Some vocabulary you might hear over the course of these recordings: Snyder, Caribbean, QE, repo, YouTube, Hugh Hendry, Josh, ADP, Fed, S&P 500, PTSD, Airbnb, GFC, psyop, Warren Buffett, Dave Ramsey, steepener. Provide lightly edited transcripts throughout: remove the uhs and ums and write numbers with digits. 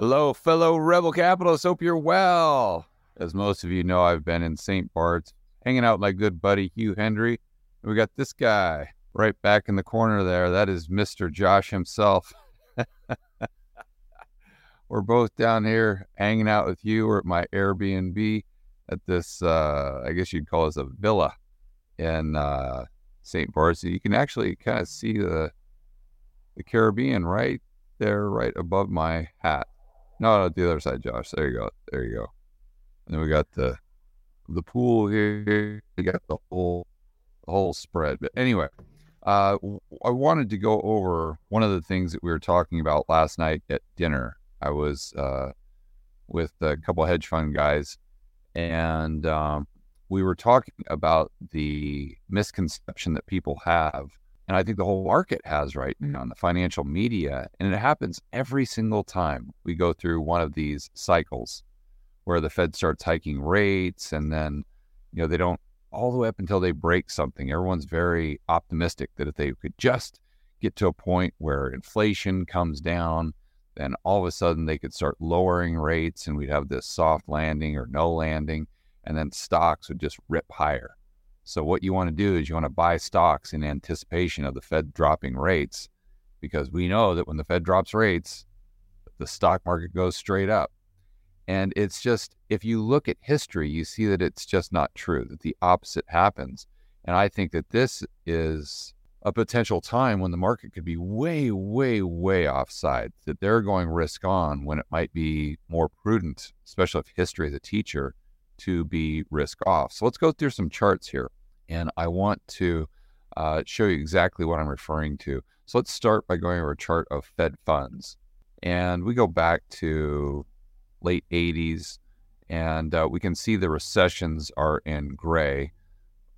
Hello, fellow Rebel Capitalists. Hope you're well. As most of you know, I've been in St. Bart's hanging out with my good buddy, Hugh Hendry. We got this guy right back in the corner there. That is Mr. Josh himself. We're both down here hanging out with you. We're at my Airbnb at this, I guess you'd call this a villa in St. Bart's. You can actually kind of see the Caribbean right there, right above my hat. No, the other side, Josh. There you go. There you go. And then we got the pool here. We got the whole spread. But anyway, I wanted to go over one of the things that we were talking about last night at dinner. I was with a couple of hedge fund guys, and we were talking about the misconception that people have, and I think the whole market has right now on the financial media, and it happens every single time we go through one of these cycles where the Fed starts hiking rates, and then, you know, they don't all the way up until they break something. Everyone's very optimistic that if they could just get to a point where inflation comes down, then all of a sudden they could start lowering rates and we'd have this soft landing or no landing, and then stocks would just rip higher. So what you want to do is you want to buy stocks in anticipation of the Fed dropping rates, because we know that when the Fed drops rates, the stock market goes straight up. And it's just, if you look at history, you see that it's just not true, that the opposite happens. And I think that this is a potential time when the market could be way, way, way offside, that they're going risk on when it might be more prudent, especially if history is a teacher, to be risk off. So let's go through some charts here. And I want to show you exactly what I'm referring to. So let's start by going over a chart of Fed funds. And we go back to late 80s, and we can see the recessions are in gray.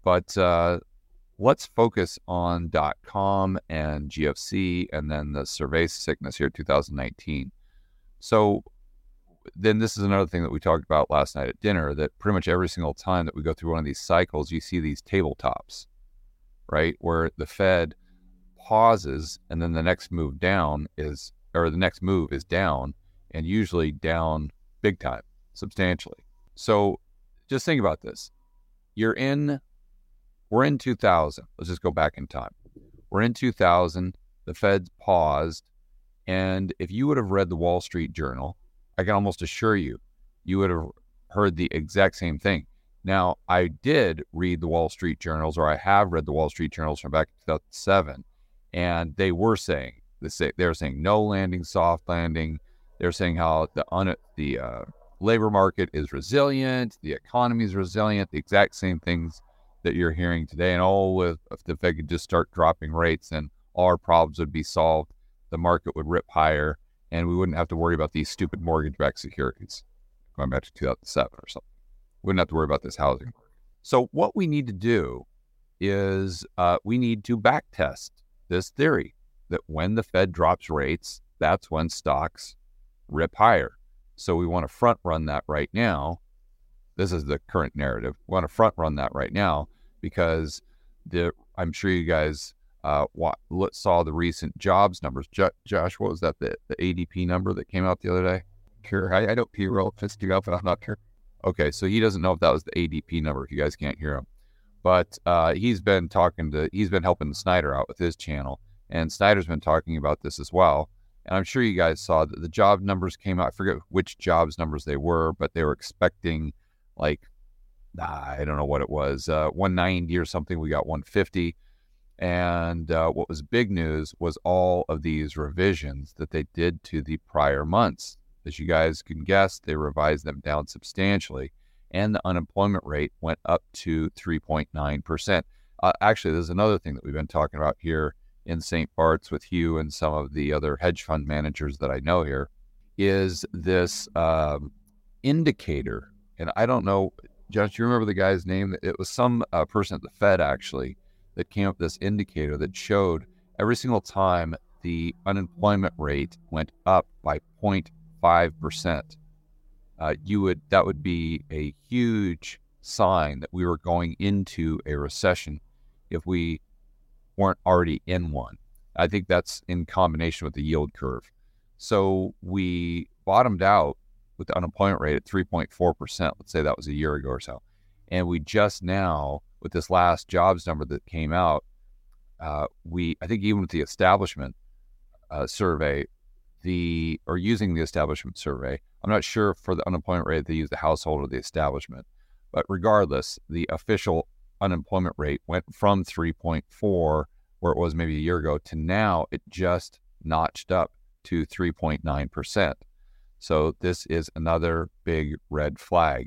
But let's focus on .com and GFC, and then the survey sickness here, 2019. So then this is another thing that we talked about last night at dinner, that pretty much every single time that we go through one of these cycles, you see these tabletops, right? Where the Fed pauses and then the next move down is, or the next move is down, and usually down big time, substantially. So just think about this. We're in 2000. Let's just go back in time. We're in 2000, the Fed's paused. And if you would have read the Wall Street Journal, I can almost assure you, you would have heard the exact same thing. Now, I did read the Wall Street Journals, or I have read the Wall Street Journals from back in 2007, and they were saying, they were saying no landing, soft landing. They're saying how the labor market is resilient, the economy is resilient, the exact same things that you're hearing today. And if the Fed could just start dropping rates, then all our problems would be solved. The market would rip higher, and we wouldn't have to worry about these stupid mortgage-backed securities, going back to 2007 or something. We wouldn't have to worry about this housing market. So what we need to do is we need to backtest this theory that when the Fed drops rates, that's when stocks rip higher. So we want to front run that right now. This is the current narrative. We want to front run that right now because I'm sure you guys saw the recent jobs numbers. Josh, what was that? The ADP number that came out the other day? Sure. I don't payroll fisting up, and I'm not sure. Okay, so he doesn't know if that was the ADP number, if you guys can't hear him. But he's been helping Snyder out with his channel, and Snyder's been talking about this as well. And I'm sure you guys saw that the job numbers came out. I forget which jobs numbers they were, but they were expecting, like, I don't know what it was, 190 or something. We got 150. And what was big news was all of these revisions that they did to the prior months. As you guys can guess, they revised them down substantially, and the unemployment rate went up to 3.9%. Actually, there's another thing that we've been talking about here in St. Bart's with Hugh and some of the other hedge fund managers that I know here, is this indicator. And I don't know, Josh, do you remember the guy's name? It was some person at the Fed, actually, that came up with this indicator that showed every single time the unemployment rate went up by 0.5%, that would be a huge sign that we were going into a recession if we weren't already in one. I think that's in combination with the yield curve. So we bottomed out with the unemployment rate at 3.4%. Let's say that was a year ago or so. And we just now, with this last jobs number that came out, I think even with the establishment survey, using the establishment survey, I'm not sure for the unemployment rate they use the household or the establishment, but regardless, the official unemployment rate went from 3.4, where it was maybe a year ago, to now it just notched up to 3.9%. So this is another big red flag.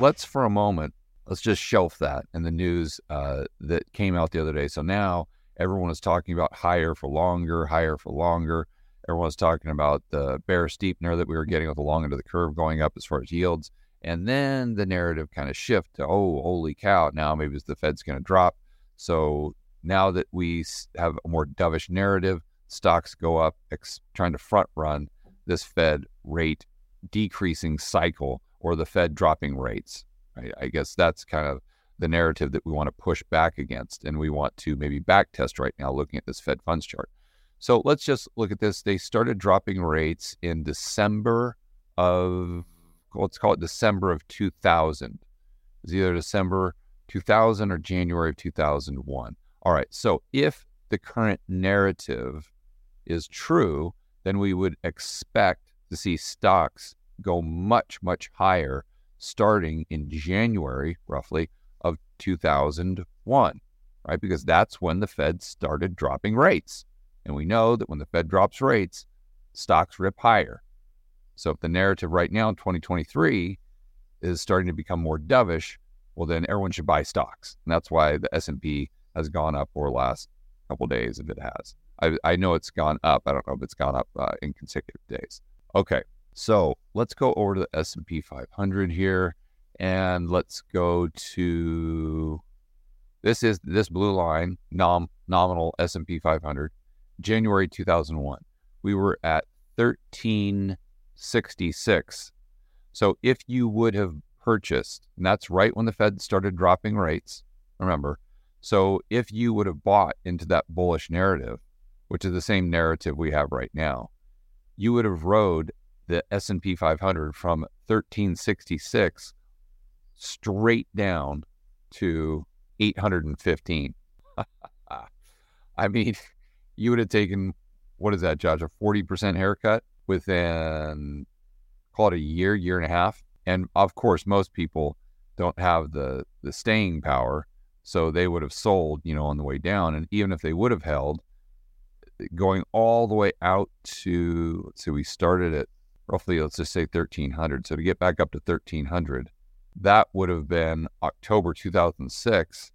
Let's, for a moment, let's just shelf that and the news that came out the other day. So now everyone is talking about higher for longer. Everyone's talking about the bear steepener that we were getting with the long end of the curve going up as far as yields. And then the narrative kind of shift to, oh, holy cow, now maybe the Fed's going to drop. So now that we have a more dovish narrative, stocks go up, trying to front run this Fed rate decreasing cycle or the Fed dropping rates. Right? I guess that's kind of the narrative that we want to push back against, and we want to maybe back test right now looking at this Fed funds chart. So let's just look at this. They started dropping rates in December of, let's call it December of 2000. It's either December 2000 or January of 2001. All right, so if the current narrative is true, then we would expect to see stocks go much, much higher starting in January, roughly, of 2001, right? Because that's when the Fed started dropping rates. And we know that when the Fed drops rates, stocks rip higher. So if the narrative right now in 2023 is starting to become more dovish, well, then everyone should buy stocks. And that's why the S&P has gone up over the last couple of days, if it has. I know it's gone up. I don't know if it's gone up in consecutive days. Okay, so let's go over to the S&P 500 here. And let's go to, this blue line, nominal S&P 500. January 2001, we were at 1366. So if you would have purchased, and that's right when the Fed started dropping rates, remember, so if you would have bought into that bullish narrative, which is the same narrative we have right now, you would have rode the S&P 500 from 1366 straight down to 815. I mean, you would have taken, what is that, Josh, a 40% haircut within, call it a year, year and a half. And of course, most people don't have the staying power. So they would have sold, on the way down. And even if they would have held, going all the way out to, let's see, we started at roughly, let's just say 1,300. So to get back up to 1,300, that would have been October 2006,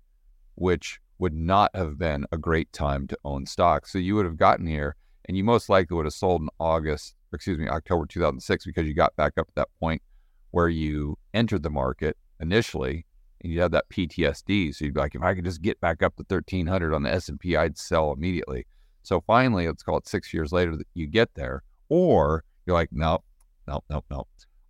which would not have been a great time to own stocks. So you would have gotten here and you most likely would have sold in October 2006, because you got back up to that point where you entered the market initially and you had that PTSD. So you'd be like, if I could just get back up to 1300 on the S&P, I'd sell immediately. So finally, let's call it 6 years later that you get there, or you're like, nope. I'm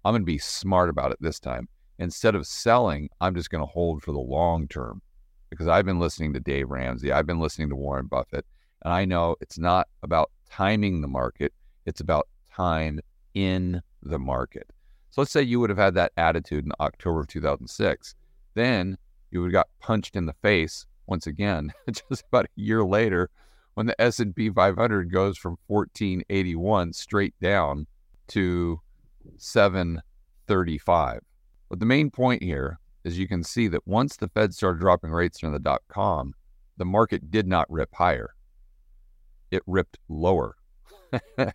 going to be smart about it this time. Instead of selling, I'm just going to hold for the long term. Because I've been listening to Dave Ramsey, I've been listening to Warren Buffett, and I know it's not about timing the market, it's about time in the market. So let's say you would have had that attitude in October of 2006. Then you would have got punched in the face once again, just about a year later, when the S&P 500 goes from 1481 straight down to 735. But the main point here is you can see that once the Fed started dropping rates during the dot-com, the market did not rip higher. It ripped lower.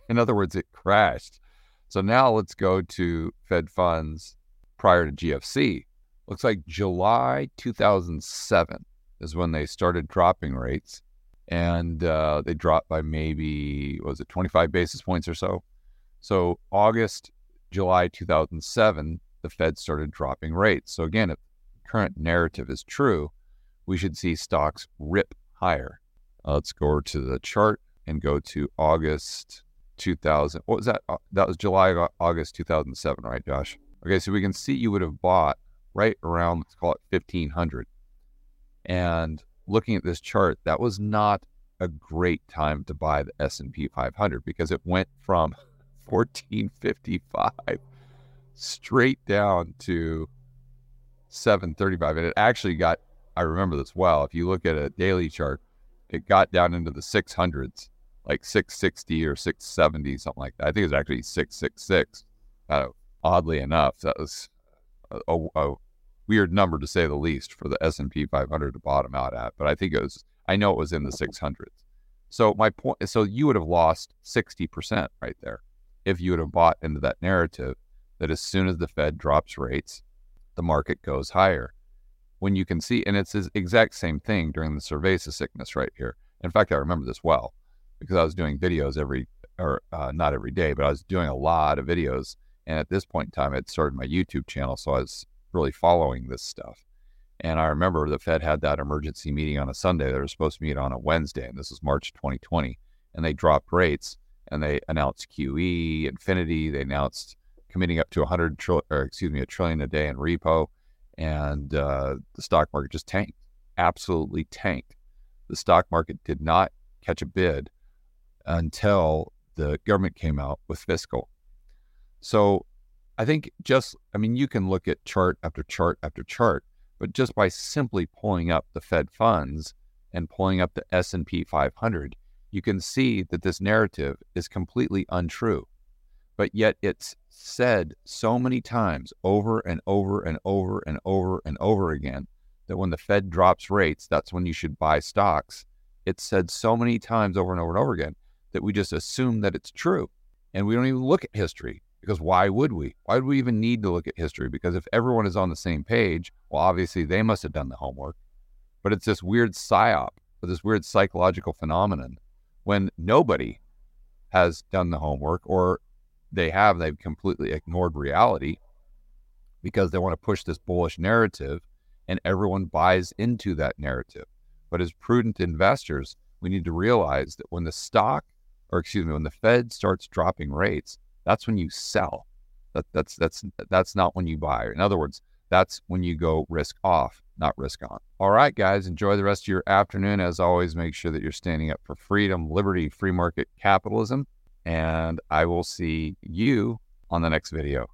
In other words, it crashed. So now let's go to Fed funds prior to GFC. Looks like July 2007 is when they started dropping rates. And they dropped by maybe, 25 basis points or so. So August, July 2007, the Fed started dropping rates. So again, if the current narrative is true, we should see stocks rip higher. Let's go to the chart and go to August 2000. What was that? That was July, August 2007, right, Josh? Okay, so we can see you would have bought right around, let's call it 1,500. And looking at this chart, that was not a great time to buy the S&P 500 because it went from 1455 straight down to 735. And it actually got, I remember this well, if you look at a daily chart, it got down into the 600s, like 660 or 670, something like that. I think it was actually 666. Oddly enough, that was a weird number to say the least for the S&P 500 to bottom out at, but I think it was, I know it was in the 600s. So my point, so you would have lost 60% right there if you would have bought into that narrative that as soon as the Fed drops rates, the market goes higher. When you can see, and it's the exact same thing during the Cerveza sickness right here. In fact, I remember this well because I was doing videos not every day, but I was doing a lot of videos. And at this point in time, I'd started my YouTube channel, so I was really following this stuff. And I remember the Fed had that emergency meeting on a Sunday. They were supposed to meet on a Wednesday, and this was March 2020. And they dropped rates, and they announced QE, infinity. They announced committing up to a trillion a day in repo. And the stock market just tanked, absolutely tanked. The stock market did not catch a bid until the government came out with fiscal. So I think you can look at chart after chart after chart, but just by simply pulling up the Fed funds and pulling up the S&P 500, you can see that this narrative is completely untrue. But yet it's said so many times over and over and over and over and over again that when the Fed drops rates, that's when you should buy stocks. It's said so many times over and over and over again that we just assume that it's true. And we don't even look at history. Because why would we? Why would we even need to look at history? Because if everyone is on the same page, well, obviously they must have done the homework. But it's this weird psyop, or this weird psychological phenomenon when nobody has done the homework, or they've completely ignored reality because they want to push this bullish narrative and everyone buys into that narrative. But as prudent investors, we need to realize that when the Fed starts dropping rates, that's when you sell. That's not when you buy. In other words, that's when you go risk off, not risk on. All right, guys, enjoy the rest of your afternoon. As always, make sure that you're standing up for freedom, liberty, free market capitalism, and I will see you on the next video.